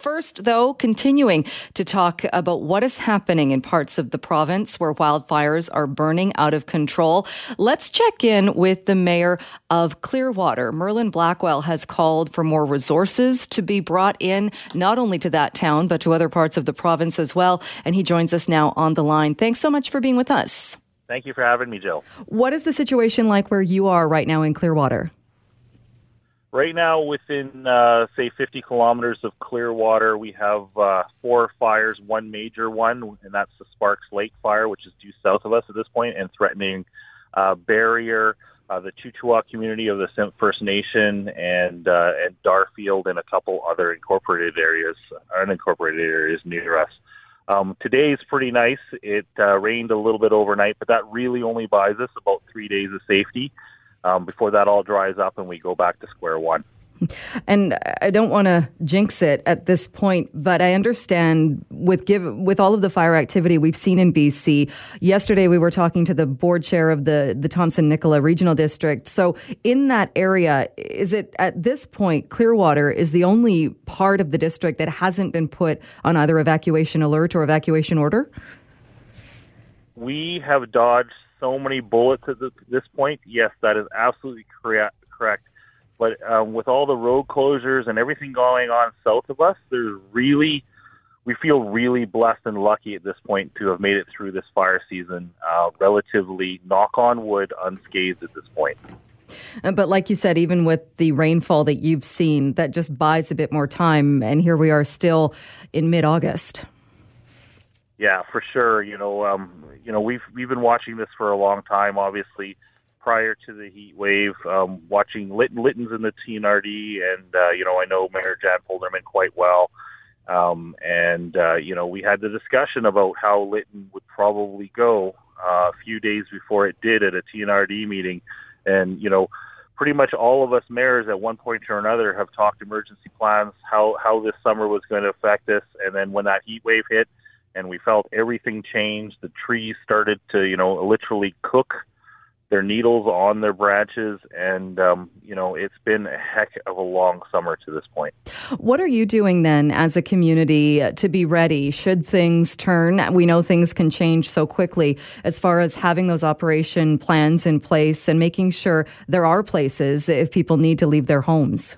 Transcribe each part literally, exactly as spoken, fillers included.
First, though, continuing to talk about what is happening in parts of the province where wildfires are burning out of control, let's check in with the mayor of Clearwater. Merlin Blackwell has called for more resources to be brought in, not only to that town, but to other parts of the province as well. And he joins us now on the line. Thanks so much for being with us. Thank you for having me, Jill. What is the situation like where you are right now in Clearwater? Right now, within, uh, say, fifty kilometers of Clearwater, we have uh, four fires, one major one, and that's the Sparks Lake fire, which is due south of us at this point, and threatening uh, Barrier, uh, the Chuchua community of the Simp First Nation, and uh, and Darfield, and a couple other incorporated areas, unincorporated areas near us. Um, today is pretty nice. It uh, rained a little bit overnight, but that really only buys us about three days of safety um, before that all dries up and we go back to square one. And I don't want to jinx it at this point, but I understand with give with all of the fire activity we've seen in B C. Yesterday, we were talking to the board chair of the, the Thompson-Nicola Regional District. So in that area, is it at this point, Clearwater is the only part of the district that hasn't been put on either evacuation alert or evacuation order? We have dodged so many bullets at this point. Yes, that is absolutely correct. But um, with all the road closures and everything going on south of us, there's really, we feel really blessed and lucky at this point to have made it through this fire season, uh, relatively, knock on wood, unscathed at this point. But like you said, even with the rainfall that you've seen, that just buys a bit more time. And here we are still in mid-August. Yeah, for sure. You know, um, you know, we've we've been watching this for a long time, obviously. Prior to the heat wave, um, watching Litton, Litton's in the T N R D, and, uh, you know, I know Mayor Jan Polderman quite well. Um, and, uh, you know, we had the discussion about how Litton would probably go uh, a few days before it did at a T N R D meeting. And, you know, pretty much all of us mayors at one point or another have talked emergency plans, how, how this summer was going to affect us. And then when that heat wave hit and we felt everything changed, the trees started to, you know, literally cook their needles on their branches, and, um, you know, it's been a heck of a long summer to this point. What are you doing then as a community to be ready should things turn? We know things can change so quickly as far as having those operation plans in place and making sure there are places if people need to leave their homes.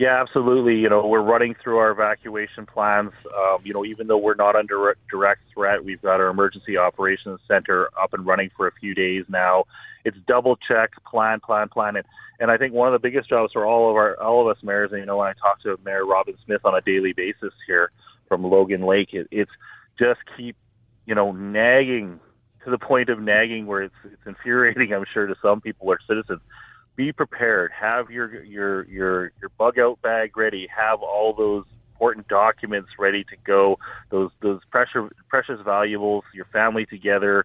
Yeah, absolutely. You know, we're running through our evacuation plans. Um, you know, even though we're not under direct threat, we've got our emergency operations center up and running for a few days now. It's double check, plan, plan, plan. And, and I think one of the biggest jobs for all of our, all of us mayors, and you know, when I talk to Mayor Robin Smith on a daily basis here from Logan Lake, it, it's just keep, you know, nagging to the point of nagging where it's, it's infuriating, I'm sure, to some people or citizens. Be prepared. Have your, your your your bug out bag ready. Have all those important documents ready to go. Those those precious precious valuables. Your family together.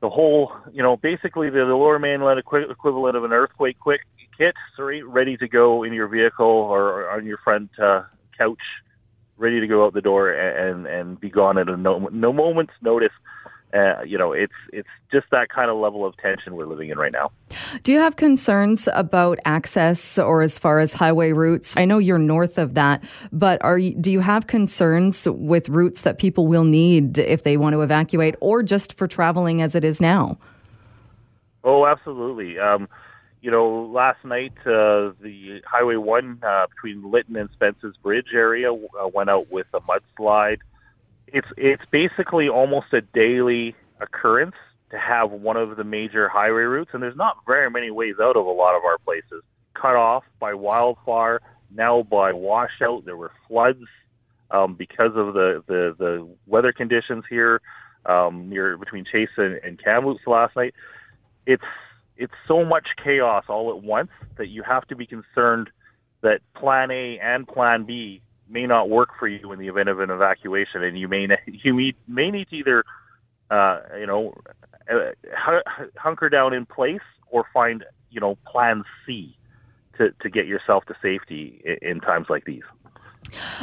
The whole, you know, basically the, the Lower Mainland equi- equivalent of an earthquake quick kit, sorry, ready to go in your vehicle or, or on your front uh, couch, ready to go out the door and and be gone at a no, no moment's notice. Uh, you know, it's it's just that kind of level of tension we're living in right now. Do you have concerns about access or as far as highway routes? I know you're north of that, but are you, do you have concerns with routes that people will need if they want to evacuate or just for traveling as it is now? Oh, absolutely. Um, you know, last night, uh, the Highway one uh, between Lytton and Spences Bridge area uh, went out with a mudslide. It's it's basically almost a daily occurrence to have one of the major highway routes, and there's not very many ways out of a lot of our places. Cut off by wildfire, now by washout. There were floods um, because of the, the, the weather conditions here um, near between Chase and, and Kamloops last night. It's it's so much chaos all at once that you have to be concerned that Plan A and Plan B may not work for you in the event of an evacuation, and you may you may, may need to either uh, you know hunker down in place or find you know Plan C to to get yourself to safety in, in times like these.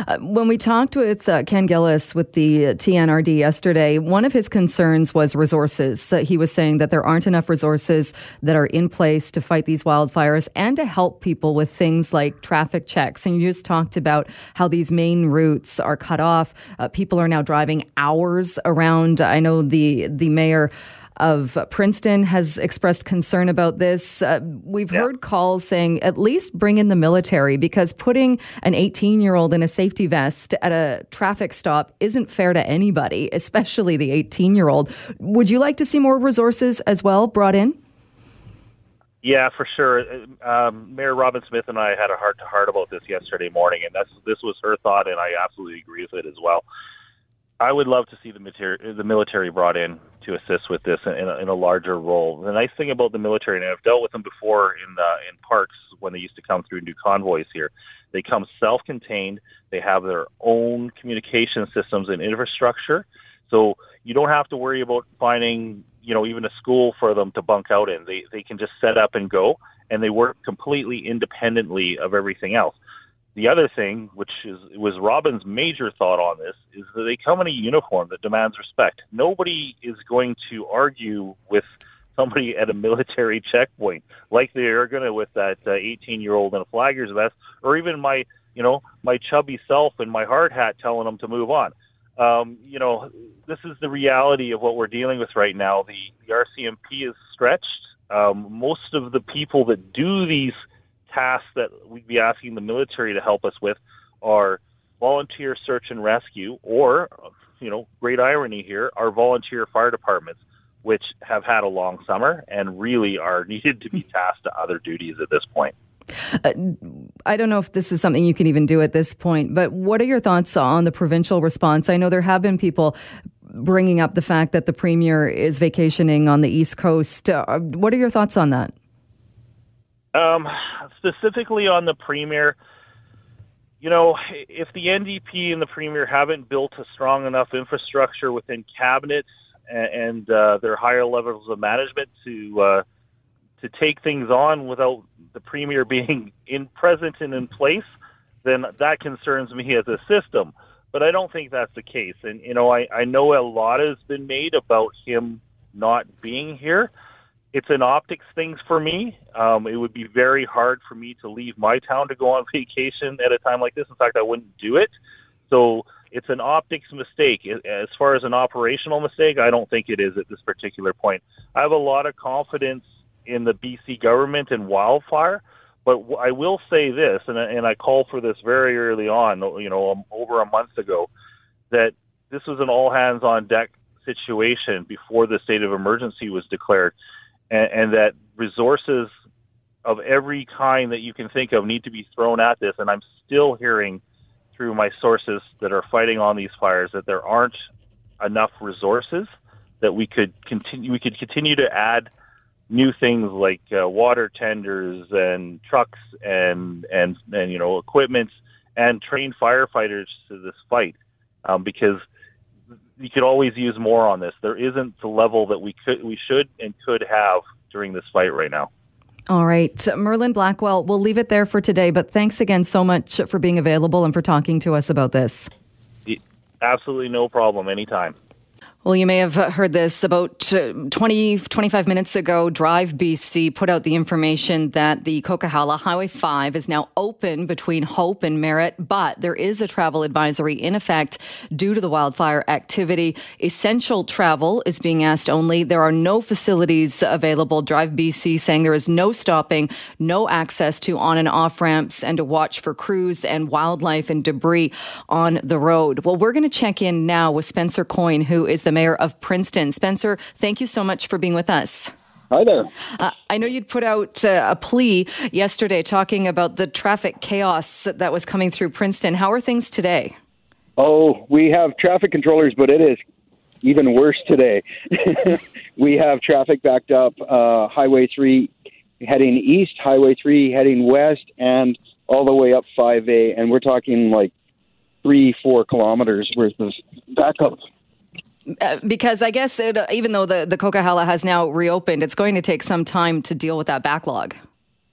Uh, when we talked with uh, Ken Gillis with the T N R D yesterday, one of his concerns was resources. So he was saying that there aren't enough resources that are in place to fight these wildfires and to help people with things like traffic checks. And you just talked about how these main routes are cut off. Uh, people are now driving hours around. I know the, the mayor of Princeton has expressed concern about this. Uh, we've yeah. heard calls saying at least bring in the military, because putting an eighteen-year-old in a safety vest at a traffic stop isn't fair to anybody, especially the eighteen-year-old. Would you like to see more resources as well brought in? Yeah, for sure. Um, Mayor Robin Smith and I had a heart-to-heart about this yesterday morning, and that's, this was her thought, and I absolutely agree with it as well. I would love to see the, material, the military brought in to assist with this in a, in a larger role. The nice thing about the military, and I've dealt with them before in the, in parks when they used to come through and do convoys here, they come self-contained. They have their own communication systems and infrastructure, so you don't have to worry about finding, you know, even a school for them to bunk out in. They they can just set up and go, and they work completely independently of everything else. The other thing, which is was Robin's major thought on this, is that they come in a uniform that demands respect. Nobody is going to argue with somebody at a military checkpoint like they are going to with that uh, eighteen-year-old in a flagger's vest, or even my, you know, my chubby self in my hard hat telling them to move on. Um, you know, this is the reality of what we're dealing with right now. The, the R C M P is stretched. Um, most of the people that do these tasks that we'd be asking the military to help us with are volunteer search and rescue, or, you know, great irony here, are volunteer fire departments, which have had a long summer and really are needed to be tasked to other duties at this point. Uh, I don't know if this is something you can even do at this point, but what are your thoughts on the provincial response? I know there have been people bringing up the fact that the Premier is vacationing on the East Coast. Uh, what are your thoughts on that? Um, specifically on the Premier, you know, if the N D P and the Premier haven't built a strong enough infrastructure within cabinets and, and uh, their higher levels of management to uh, to take things on without the Premier being in present and in place, then that concerns me as a system. But I don't think that's the case. And, you know, I, I know a lot has been made about him not being here. It's an optics thing for me. Um, it would be very hard for me to leave my town to go on vacation at a time like this. In fact, I wouldn't do it. So it's an optics mistake. As far as an operational mistake, I don't think it is at this particular point. I have a lot of confidence in the B C government and wildfire, but I will say this, and I, and I called for this very early on, you know, over a month ago, that this was an all-hands-on-deck situation before the state of emergency was declared. And, and that resources of every kind that you can think of need to be thrown at this. And I'm still hearing through my sources that are fighting on these fires that there aren't enough resources that we could continue. We could continue to add new things like uh, water tenders and trucks and, and, and, you know, equipment and trained firefighters to this fight, um, because you could always use more on this. There isn't the level that we could, we should and could have during this fight right now. All right. Merlin Blackwell, we'll leave it there for today, but thanks again so much for being available and for talking to us about this. Absolutely no problem. Anytime. Well, you may have heard this about twenty, twenty-five minutes ago. Drive B C put out the information that the Coquihalla Highway five is now open between Hope and Merritt, but there is a travel advisory in effect due to the wildfire activity. Essential travel is being asked only. There are no facilities available. Drive B C saying there is no stopping, no access to on and off ramps, and to watch for crews and wildlife and debris on the road. Well, we're going to check in now with Spencer Coyne, who is the mayor of Princeton. Spencer, thank you so much for being with us. Hi there. Uh, I know you'd put out uh, a plea yesterday talking about the traffic chaos that was coming through Princeton. How are things today? Oh, we have traffic controllers, but it is even worse today. We have traffic backed up, uh, Highway three heading east, Highway three heading west, and all the way up five A. And we're talking like three, four kilometers worth of backup. Uh, because I guess it, even though the, the Coquihalla has now reopened, it's going to take some time to deal with that backlog.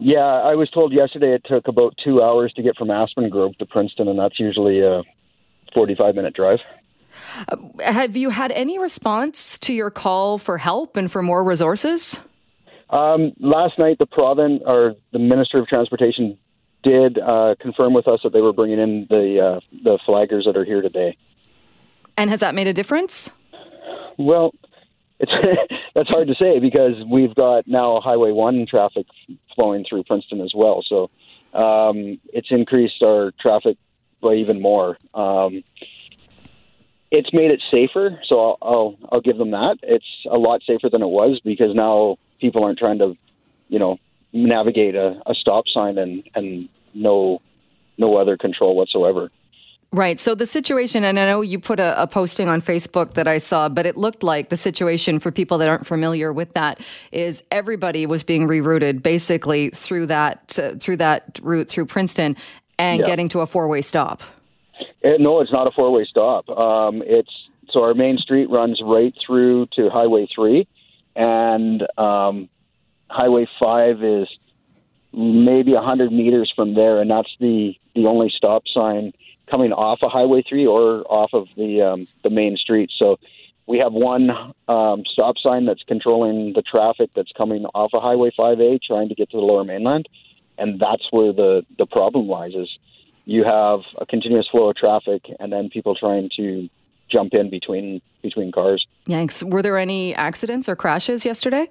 Yeah, I was told yesterday it took about two hours to get from Aspen Grove to Princeton, and that's usually a forty-five minute drive. Uh, have you had any response to your call for help and for more resources? Um, last night, the province or the Minister of Transportation did uh, confirm with us that they were bringing in the uh, the flaggers that are here today. And has that made a difference? Well, it's that's hard to say because we've got now Highway one traffic flowing through Princeton as well. So um, it's increased our traffic by even more. Um, it's made it safer, so I'll, I'll I'll give them that. It's a lot safer than it was because now people aren't trying to, you know, navigate a, a stop sign and, and no no other control whatsoever. Right. So the situation, and I know you put a, a posting on Facebook that I saw, but it looked like the situation for people that aren't familiar with that is everybody was being rerouted basically through that uh, through that route through Princeton and yeah. getting to a four-way stop. It, no, it's not a four-way stop. Um, it's so our main street runs right through to Highway three, and um, Highway five is maybe one hundred meters from there, and that's the, the only stop sign coming off of Highway three or off of the um, the main street. So we have one um, stop sign that's controlling the traffic that's coming off of Highway five A trying to get to the lower mainland, and that's where the, the problem lies is you have a continuous flow of traffic and then people trying to jump in between between cars. Yanks. Were there any accidents or crashes yesterday?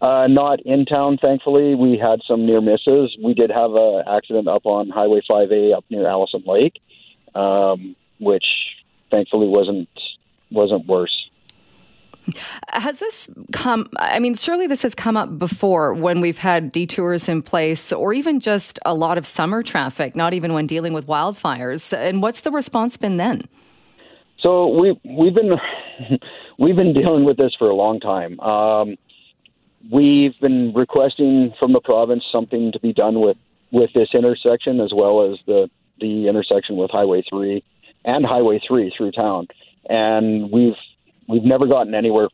Uh, not in town, thankfully. We had some near misses. We did have an accident up on Highway five A up near Allison Lake. Um, which thankfully wasn't wasn't worse. Has this come, I mean, surely this has come up before when we've had detours in place or even just a lot of summer traffic, not even when dealing with wildfires. And what's the response been then? So we, we've been we've been dealing with this for a long time. Um, we've been requesting from the province something to be done with, with this intersection as well as the the intersection with Highway three and Highway three through town. And we've, we've never gotten anywhere.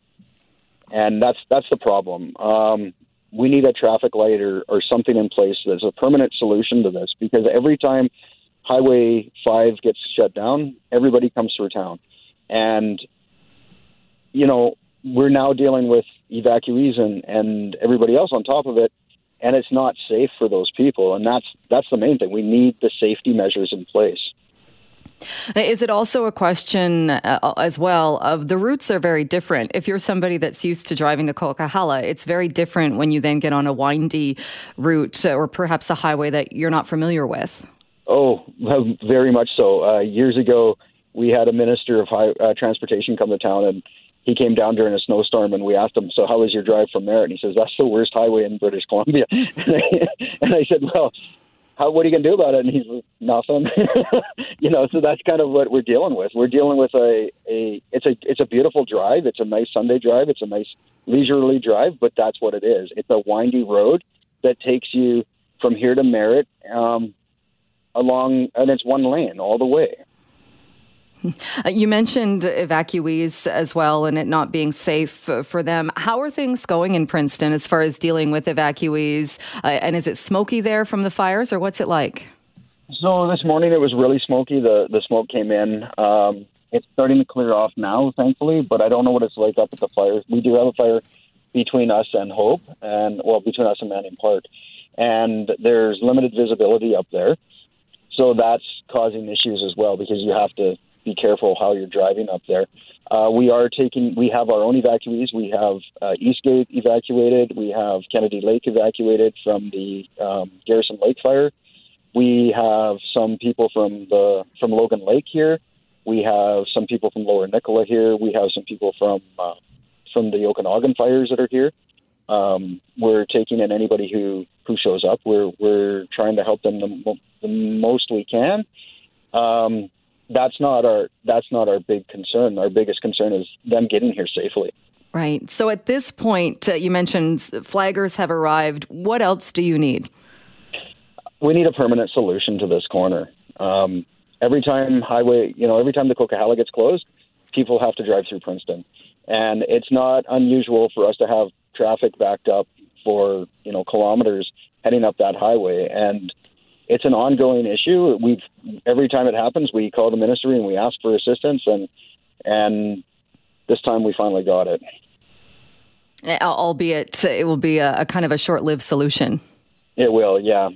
And that's, that's the problem. Um, we need a traffic light or, or something in place that's a permanent solution to this, because every time Highway five gets shut down, everybody comes through town. And, you know, we're now dealing with evacuees and, and everybody else on top of it. And it's not safe for those people. And that's that's the main thing. We need the safety measures in place. Is it also a question uh, as well of the routes are very different? If you're somebody that's used to driving the Coquihalla, it's very different when you then get on a windy route or perhaps a highway that you're not familiar with. Oh, very much so. Uh, years ago, we had a minister of high, uh, transportation come to town, and he came down during a snowstorm, and we asked him, so how was your drive from Merritt? And he says, that's the worst highway in British Columbia. and, I, and I said, well, how, what are you going to do about it? And he's like, nothing. you know, so that's kind of what we're dealing with. We're dealing with a, a, it's a, it's a beautiful drive. It's a nice Sunday drive. It's a nice leisurely drive, but that's what it is. It's a windy road that takes you from here to Merritt um, along, and it's one lane all the way. You mentioned evacuees as well and it not being safe for them. How are things going in Princeton as far as dealing with evacuees? Uh, and is it smoky there from the fires or what's it like? So this morning it was really smoky. The the smoke came in. Um, it's starting to clear off now, thankfully, but I don't know what it's like up at the fires. We do have a fire between us and Hope and, well, between us and Manning Park. And there's limited visibility up there. So that's causing issues as well because you have to be careful how you're driving up there. Uh, we are taking, we have our own evacuees. We have uh, Eastgate evacuated. We have Kennedy Lake evacuated from the um, Garrison Lake fire. We have some people from the from Logan Lake here. We have some people from Lower Nicola here. We have some people from uh, from the Okanagan fires that are here. Um, we're taking in anybody who, who shows up. We're we're trying to help them the, the most we can. Um, That's not our that's not our big concern. Our biggest concern is them getting here safely. Right. So at this point, uh, you mentioned flaggers have arrived. What else do you need? We need a permanent solution to this corner. Um, every time highway, you know, every time the Coquihalla gets closed, people have to drive through Princeton, and it's not unusual for us to have traffic backed up for you know kilometers heading up that highway. And it's an ongoing issue. We've every time it happens, we call the ministry and we ask for assistance, and and this time we finally got it. Albeit it will be a, a kind of a short-lived solution. It will, yeah,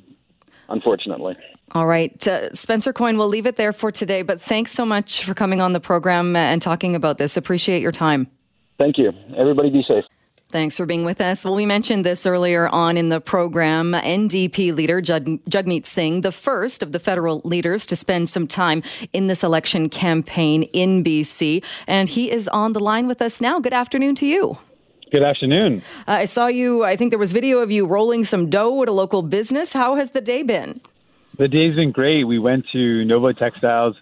unfortunately. All right. Uh, Spencer Coyne, we'll leave it there for today, but thanks so much for coming on the program and talking about this. Appreciate your time. Thank you. Everybody be safe. Thanks for being with us. Well, we mentioned this earlier on in the program. N D P leader Jag- Jagmeet Singh, the first of the federal leaders to spend some time in this election campaign in B C. And he is on the line with us now. Good afternoon to you. Good afternoon. Uh, I saw you, I think there was video of you rolling some dough at a local business. How has the day been? The day's been great. We went to Novo Textiles,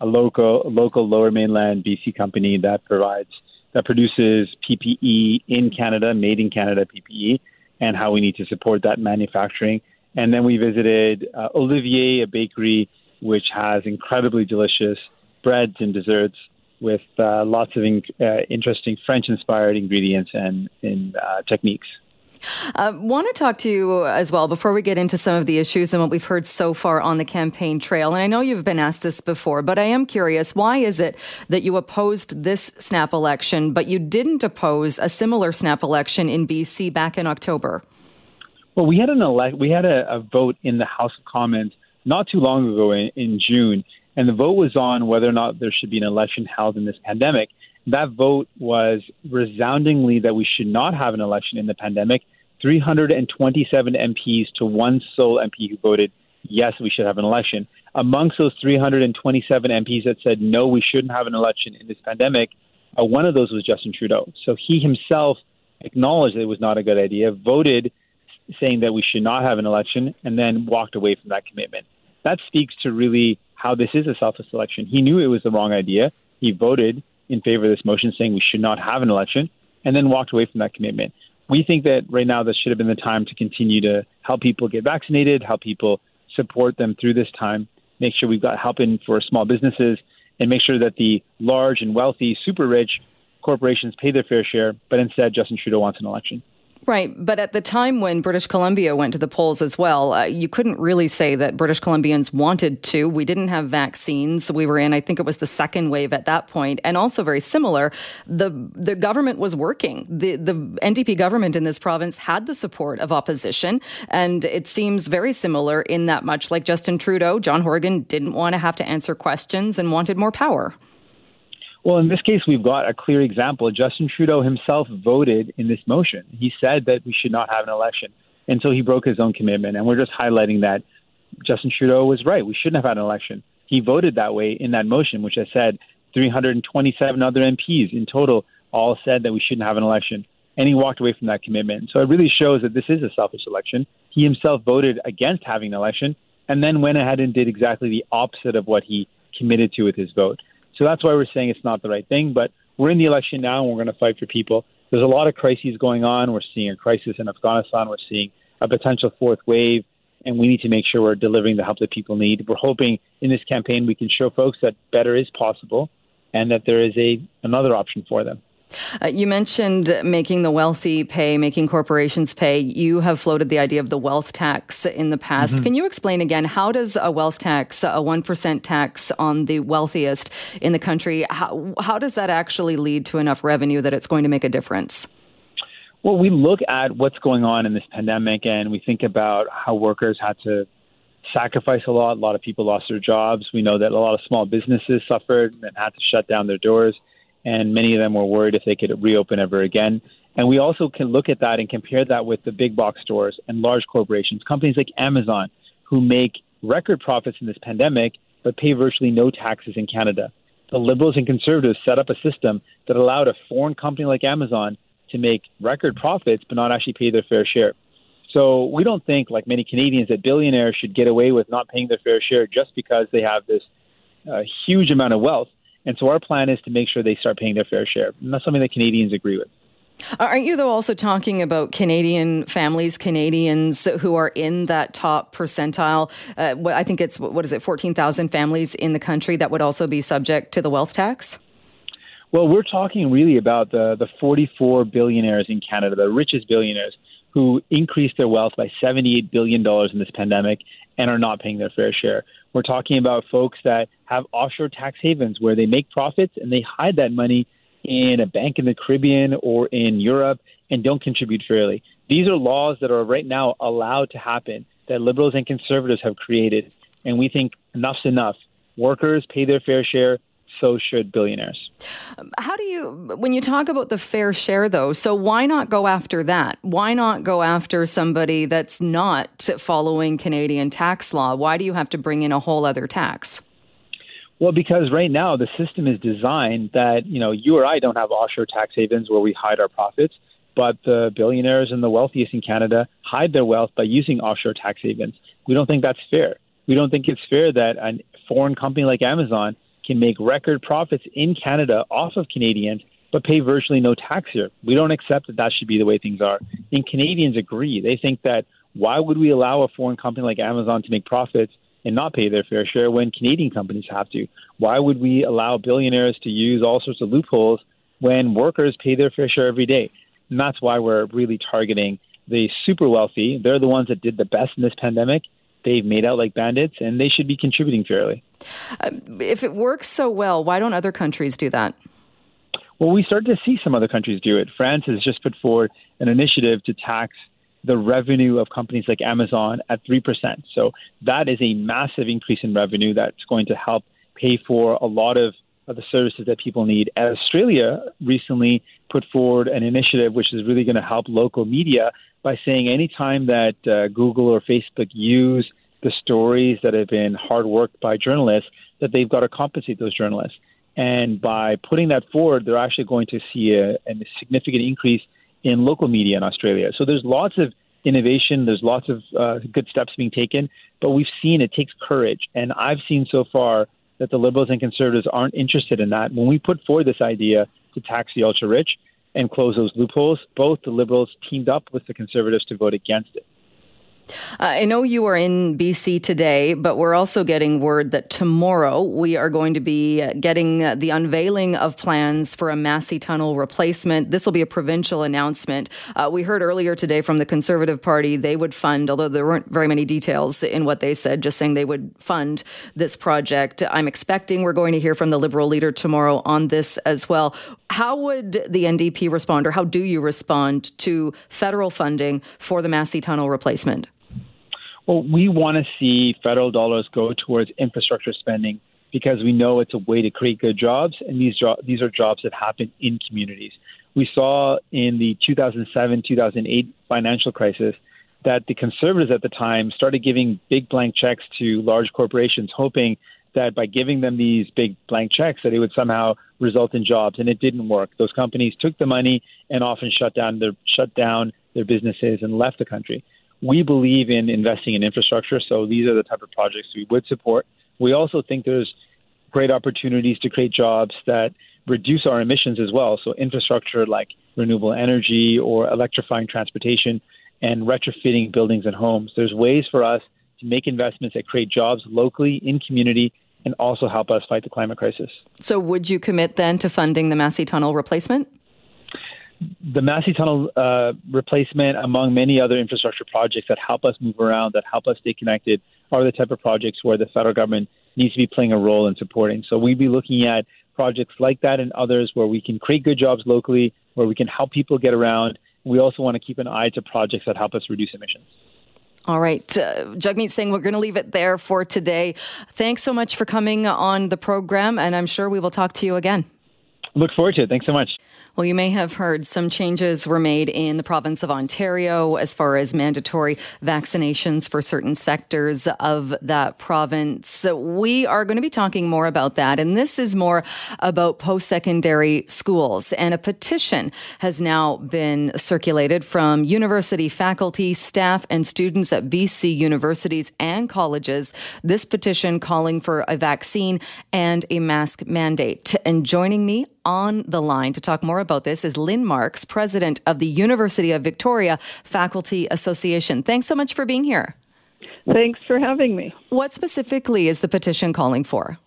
a local, local lower mainland B C company that provides that produces P P E in Canada, made in Canada P P E, and how we need to support that manufacturing. And then we visited uh, Olivier, a bakery which has incredibly delicious breads and desserts with uh, lots of in- uh, interesting French-inspired ingredients and, and uh, techniques. I uh, want to talk to you as well before we get into some of the issues and what we've heard so far on the campaign trail. And I know you've been asked this before, but I am curious, why is it that you opposed this snap election, but you didn't oppose a similar snap election in B C back in October? Well, we had an elect- we had a, a vote in the House of Commons not too long ago in, in June, and the vote was on whether or not there should be an election held in this pandemic. That vote was resoundingly that we should not have an election in the pandemic. three hundred twenty-seven M Ps to one sole M P who voted, yes, we should have an election. Amongst those three hundred twenty-seven M Ps that said, no, we shouldn't have an election in this pandemic, uh, one of those was Justin Trudeau. So he himself acknowledged that it was not a good idea, voted saying that we should not have an election, and then walked away from that commitment. That speaks to really how this is a selfish election. He knew it was the wrong idea. He voted in favor of this motion saying we should not have an election, and then walked away from that commitment. We think that right now this should have been the time to continue to help people get vaccinated, help people support them through this time, make sure we've got help in for small businesses, and make sure that the large and wealthy, super rich corporations pay their fair share. But instead, Justin Trudeau wants an election. Right. But at the time when British Columbia went to the polls as well, uh, you couldn't really say that British Columbians wanted to. We didn't have vaccines. We were in, I think it was the second wave at that point. And also very similar, the the government was working. The, the N D P government in this province had the support of opposition. And it seems very similar in that much like Justin Trudeau, John Horgan didn't want to have to answer questions and wanted more power. Well, in this case, we've got a clear example. Justin Trudeau himself voted in this motion. He said that we should not have an election. And so he broke his own commitment. And we're just highlighting that Justin Trudeau was right. We shouldn't have had an election. He voted that way in that motion, which I said three hundred twenty-seven other M Ps in total all said that we shouldn't have an election. And he walked away from that commitment. So it really shows that this is a selfish election. He himself voted against having an election and then went ahead and did exactly the opposite of what he committed to with his vote. So that's why we're saying it's not the right thing. But we're in the election now, and we're going to fight for people. There's a lot of crises going on. We're seeing a crisis in Afghanistan. We're seeing a potential fourth wave, and we need to make sure we're delivering the help that people need. We're hoping in this campaign we can show folks that better is possible and that there is a another option for them. Uh, you mentioned making the wealthy pay, making corporations pay. You have floated the idea of the wealth tax in the past. Mm-hmm. Can you explain again, how does a wealth tax, a one percent tax on the wealthiest in the country, how, how does that actually lead to enough revenue that it's going to make a difference? Well, we look at what's going on in this pandemic, and we think about how workers had to sacrifice a lot. A lot of people lost their jobs. We know that a lot of small businesses suffered and had to shut down their doors. And many of them were worried if they could reopen ever again. And we also can look at that and compare that with the big box stores and large corporations, companies like Amazon, who make record profits in this pandemic, but pay virtually no taxes in Canada. The Liberals and Conservatives set up a system that allowed a foreign company like Amazon to make record profits, but not actually pay their fair share. So we don't think, like many Canadians, that billionaires should get away with not paying their fair share just because they have this uh, huge amount of wealth. And so our plan is to make sure they start paying their fair share. And that's something that Canadians agree with. Aren't you, though, also talking about Canadian families, Canadians who are in that top percentile? Uh, I think it's, what is it, fourteen thousand families in the country that would also be subject to the wealth tax? Well, we're talking really about the, the forty-four billionaires in Canada, the richest billionaires who increased their wealth by seventy-eight billion dollars in this pandemic and are not paying their fair share. We're talking about folks that have offshore tax havens where they make profits and they hide that money in a bank in the Caribbean or in Europe and don't contribute fairly. These are laws that are right now allowed to happen that Liberals and Conservatives have created. And we think enough's enough. Workers pay their fair share. So should billionaires. How do you, when you talk about the fair share, though, so why not go after that? Why not go after somebody that's not following Canadian tax law? Why do you have to bring in a whole other tax? Well, because right now the system is designed that, you know, you or I don't have offshore tax havens where we hide our profits, but the billionaires and the wealthiest in Canada hide their wealth by using offshore tax havens. We don't think that's fair. We don't think it's fair that a foreign company like Amazon can make record profits in Canada off of Canadians, but pay virtually no tax here. We don't accept that that should be the way things are. And Canadians agree. They think that why would we allow a foreign company like Amazon to make profits and not pay their fair share when Canadian companies have to? Why would we allow billionaires to use all sorts of loopholes when workers pay their fair share every day? And that's why we're really targeting the super wealthy. They're the ones that did the best in this pandemic. They've made out like bandits, and they should be contributing fairly. Uh, if it works so well, why don't other countries do that? Well, we started to see some other countries do it. France has just put forward an initiative to tax the revenue of companies like Amazon at three percent. So that is a massive increase in revenue that's going to help pay for a lot of, of the services that people need. And Australia recently put forward an initiative which is really going to help local media by saying any time that uh, Google or Facebook use the stories that have been hard worked by journalists, that they've got to compensate those journalists. And by putting that forward, they're actually going to see a, a significant increase in local media in Australia. So there's lots of innovation. There's lots of uh, good steps being taken, but we've seen it takes courage. And I've seen so far that the Liberals and Conservatives aren't interested in that. When we put forward this idea to tax the ultra-rich and close those loopholes, both the Liberals teamed up with the Conservatives to vote against it. Uh, I know you are in B C today, but we're also getting word that tomorrow we are going to be getting the unveiling of plans for a Massey Tunnel replacement. This will be a provincial announcement. Uh, we heard earlier today from the Conservative Party they would fund, although there weren't very many details in what they said, just saying they would fund this project. I'm expecting we're going to hear from the Liberal leader tomorrow on this as well. How would the N D P respond, or how do you respond to federal funding for the Massey Tunnel replacement? Well, we want to see federal dollars go towards infrastructure spending because we know it's a way to create good jobs, and these jo- these are jobs that happen in communities. We saw in the two thousand seven, two thousand eight financial crisis that the Conservatives at the time started giving big blank checks to large corporations, hoping that by giving them these big blank checks that it would somehow result in jobs, and it didn't work. Those companies took the money and often shut down their shut down their businesses and left the country. We believe in investing in infrastructure, so these are the type of projects we would support. We also think there's great opportunities to create jobs that reduce our emissions as well, so infrastructure like renewable energy or electrifying transportation and retrofitting buildings and homes. There's ways for us to make investments that create jobs locally in community and also help us fight the climate crisis. So would you commit then to funding the Massey Tunnel replacement? The Massey Tunnel uh, replacement, among many other infrastructure projects that help us move around, that help us stay connected, are the type of projects where the federal government needs to be playing a role in supporting. So we'd be looking at projects like that and others where we can create good jobs locally, where we can help people get around. We also want to keep an eye to projects that help us reduce emissions. All right. Uh, Jagmeet Singh, we're going to leave it there for today. Thanks so much for coming on the program, and I'm sure we will talk to you again. Look forward to it. Thanks so much. Well, you may have heard some changes were made in the province of Ontario as far as mandatory vaccinations for certain sectors of that province. We are going to be talking more about that. And this is more about post-secondary schools. And a petition has now been circulated from university faculty, staff, and students at B C universities and colleges. This petition calling for a vaccine and a mask mandate. And joining me on the line to talk more about this is Lynn Marks, president of the University of Victoria Faculty Association. Thanks so much for being here. Thanks for having me. What specifically is the petition calling for?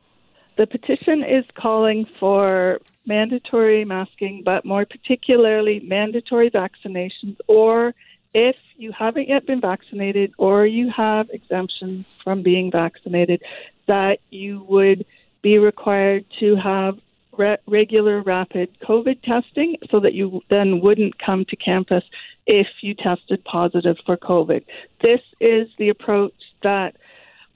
The petition is calling for mandatory masking, but more particularly mandatory vaccinations or if you haven't yet been vaccinated or you have exemption from being vaccinated, that you would be required to have re- regular rapid COVID testing so that you then wouldn't come to campus if you tested positive for COVID. This is the approach that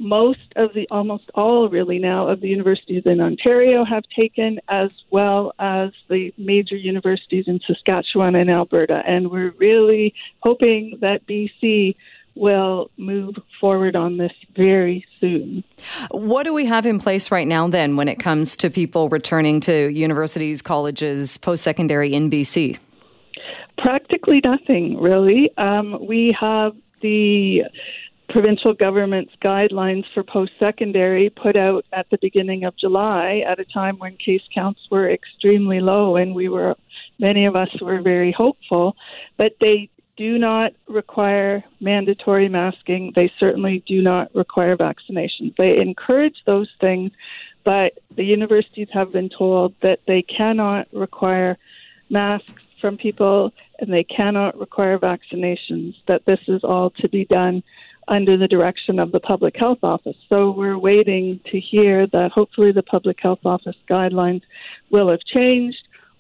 most of the, almost all really now, of the universities in Ontario have taken, as well as the major universities in Saskatchewan and Alberta. And we're really hoping that B C will move forward on this very soon. What do we have in place right now then when it comes to people returning to universities, colleges, post-secondary in B C? Practically nothing, really. Um, we have the provincial government's guidelines for post-secondary put out at the beginning of July at a time when case counts were extremely low, and we were, many of us were very hopeful, but they do not require mandatory masking. They certainly do not require vaccinations. They encourage those things, but the universities have been told that they cannot require masks from people and they cannot require vaccinations, that this is all to be done under the direction of the public health office. So we're waiting to hear that hopefully the public health office guidelines will have changed,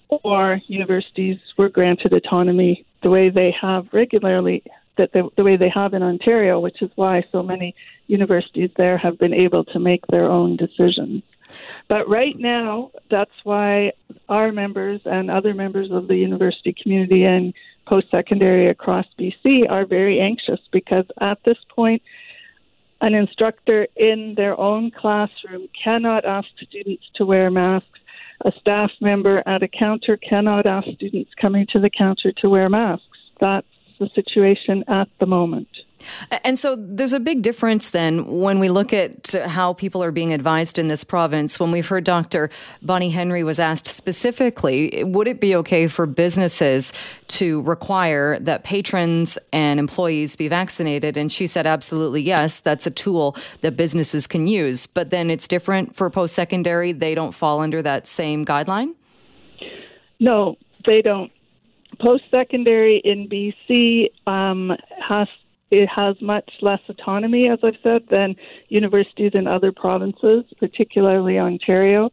or universities were granted autonomy the way they have regularly, that they, the way they have in Ontario, which is why so many universities there have been able to make their own decisions. But right now, that's why our members and other members of the university community and post-secondary across B C are very anxious, because at this point, an instructor in their own classroom cannot ask students to wear masks. A staff member at a counter cannot ask students coming to the counter to wear masks. That's the situation at the moment. And so there's a big difference then when we look at how people are being advised in this province. When we've heard Doctor Bonnie Henry was asked specifically, would it be okay for businesses to require that patrons and employees be vaccinated? And she said, absolutely, yes, that's a tool that businesses can use. But then it's different for post-secondary. They don't fall under that same guideline? No, they don't. Post-secondary in B C um, has It has much less autonomy, as I've said, than universities in other provinces, particularly Ontario.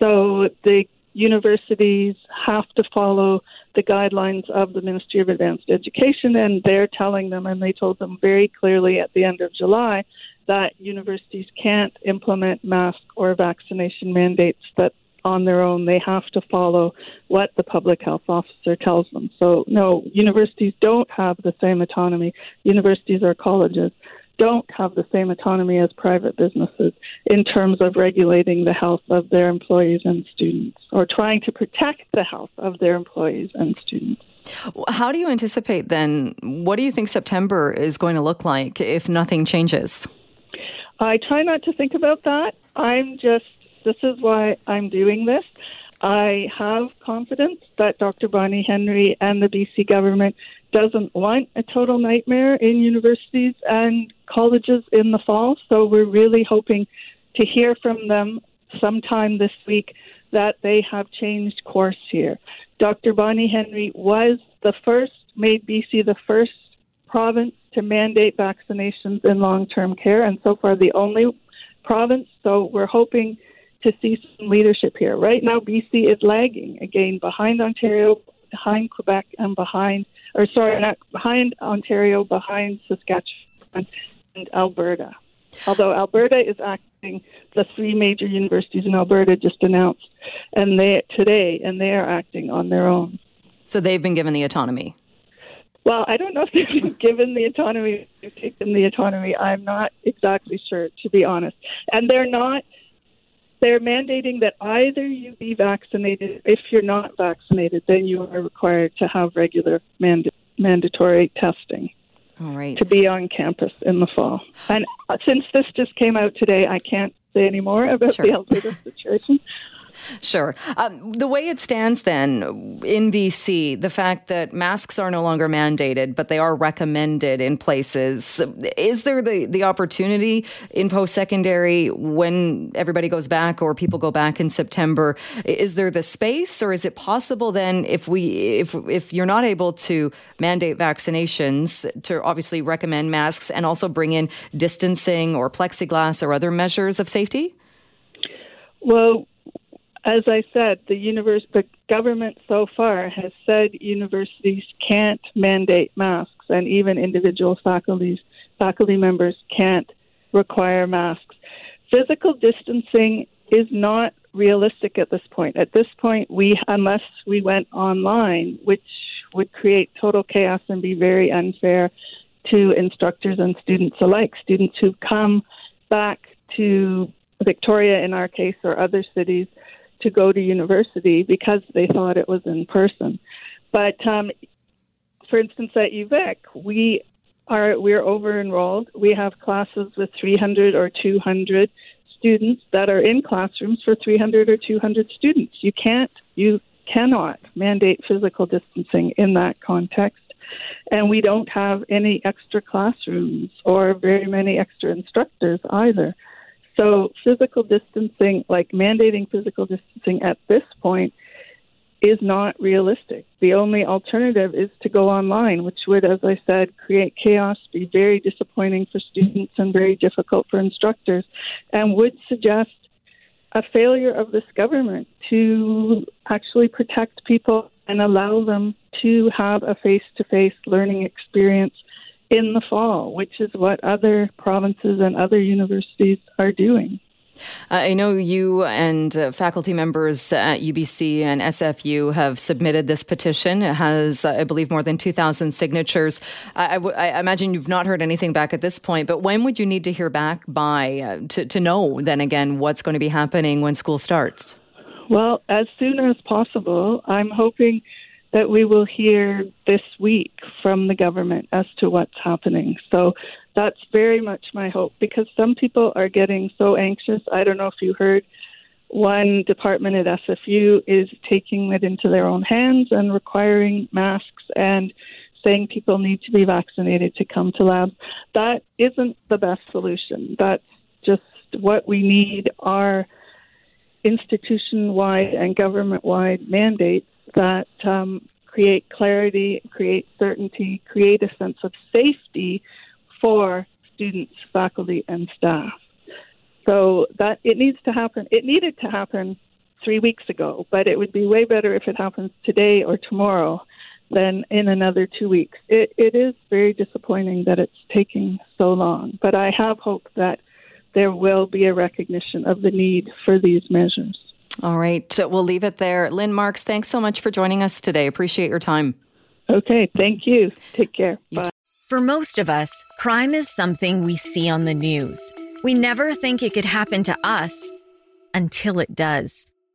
So the universities have to follow the guidelines of the Ministry of Advanced Education, and they're telling them, and they told them very clearly at the end of July, that universities can't implement mask or vaccination mandates that on their own. They have to follow what the public health officer tells them. So no, universities don't have the same autonomy. Universities or colleges don't have the same autonomy as private businesses in terms of regulating the health of their employees and students, or trying to protect the health of their employees and students. How do you anticipate then, what do you think September is going to look like if nothing changes? I try not to think about that. I'm just This is why I'm doing this. I have confidence that Doctor Bonnie Henry and the B C government doesn't want a total nightmare in universities and colleges in the fall. So we're really hoping to hear from them sometime this week that they have changed course here. Doctor Bonnie Henry was the first, made B C the first province to mandate vaccinations in long-term care, and so far the only province. So we're hoping to see some leadership here. Right now, B C is lagging, again, behind Ontario, behind Quebec, and behind, or sorry, not behind Ontario, behind Saskatchewan and Alberta. Although Alberta is acting, the three major universities in Alberta just announced and they today, and they are acting on their own. So they've been given the autonomy. Well, I don't know if they've been given the autonomy, if they've taken the autonomy. I'm not exactly sure, to be honest. And they're not They're mandating that either you be vaccinated. If you're not vaccinated, then you are required to have regular mand- mandatory testing. All right. To be on campus in the fall. And since this just came out today, I can't say any more about sure. the Alberta situation. Sure. Um, the way it stands then in B C, the fact that masks are no longer mandated, but they are recommended in places, is there the, the opportunity in post-secondary when everybody goes back or people go back in September, is there the space, or is it possible then if we if if you're not able to mandate vaccinations to obviously recommend masks and also bring in distancing or plexiglass or other measures of safety? Well, as I said, the universe, the government so far has said universities can't mandate masks, and even individual faculties, faculty members can't require masks. Physical distancing is not realistic at this point. At this point, we unless we went online, which would create total chaos and be very unfair to instructors and students alike. Students who come back to Victoria, in our case, or other cities, to go to university because they thought it was in person. But um, for instance, at U V I C, we are we're over enrolled. We have classes with three hundred or two hundred students that are in classrooms for three hundred or two hundred students. You can't, you cannot mandate physical distancing in that context. And we don't have any extra classrooms or very many extra instructors either. So physical distancing, like mandating physical distancing at this point, is not realistic. The only alternative is to go online, which would, as I said, create chaos, be very disappointing for students and very difficult for instructors, and would suggest a failure of this government to actually protect people and allow them to have a face-to-face learning experience in the fall, which is what other provinces and other universities are doing. Uh, I know you and uh, faculty members at U B C and S F U have submitted this petition. It has, uh, I believe, more than two thousand signatures. I, I, w- I imagine you've not heard anything back at this point, but when would you need to hear back by uh, to, to know then again what's going to be happening when school starts? Well, as soon as possible. I'm hoping that we will hear this week from the government as to what's happening. So that's very much my hope, because some people are getting so anxious. I don't know if you heard, one department at S F U is taking it into their own hands and requiring masks and saying people need to be vaccinated to come to labs. That isn't the best solution. That's just what we need, are institution-wide and government-wide mandates that um, create clarity, create certainty, create a sense of safety for students, faculty, and staff. So that it needs to happen. It needed to happen three weeks ago, but it would be way better if it happens today or tomorrow than in another two weeks. It, it is very disappointing that it's taking so long, but I have hope that there will be a recognition of the need for these measures. All right. We'll leave it there. Lynn Marks, thanks so much for joining us today. Appreciate your time. Okay. Thank you. Take care. Bye. For most of us, crime is something we see on the news. We never think it could happen to us until it does.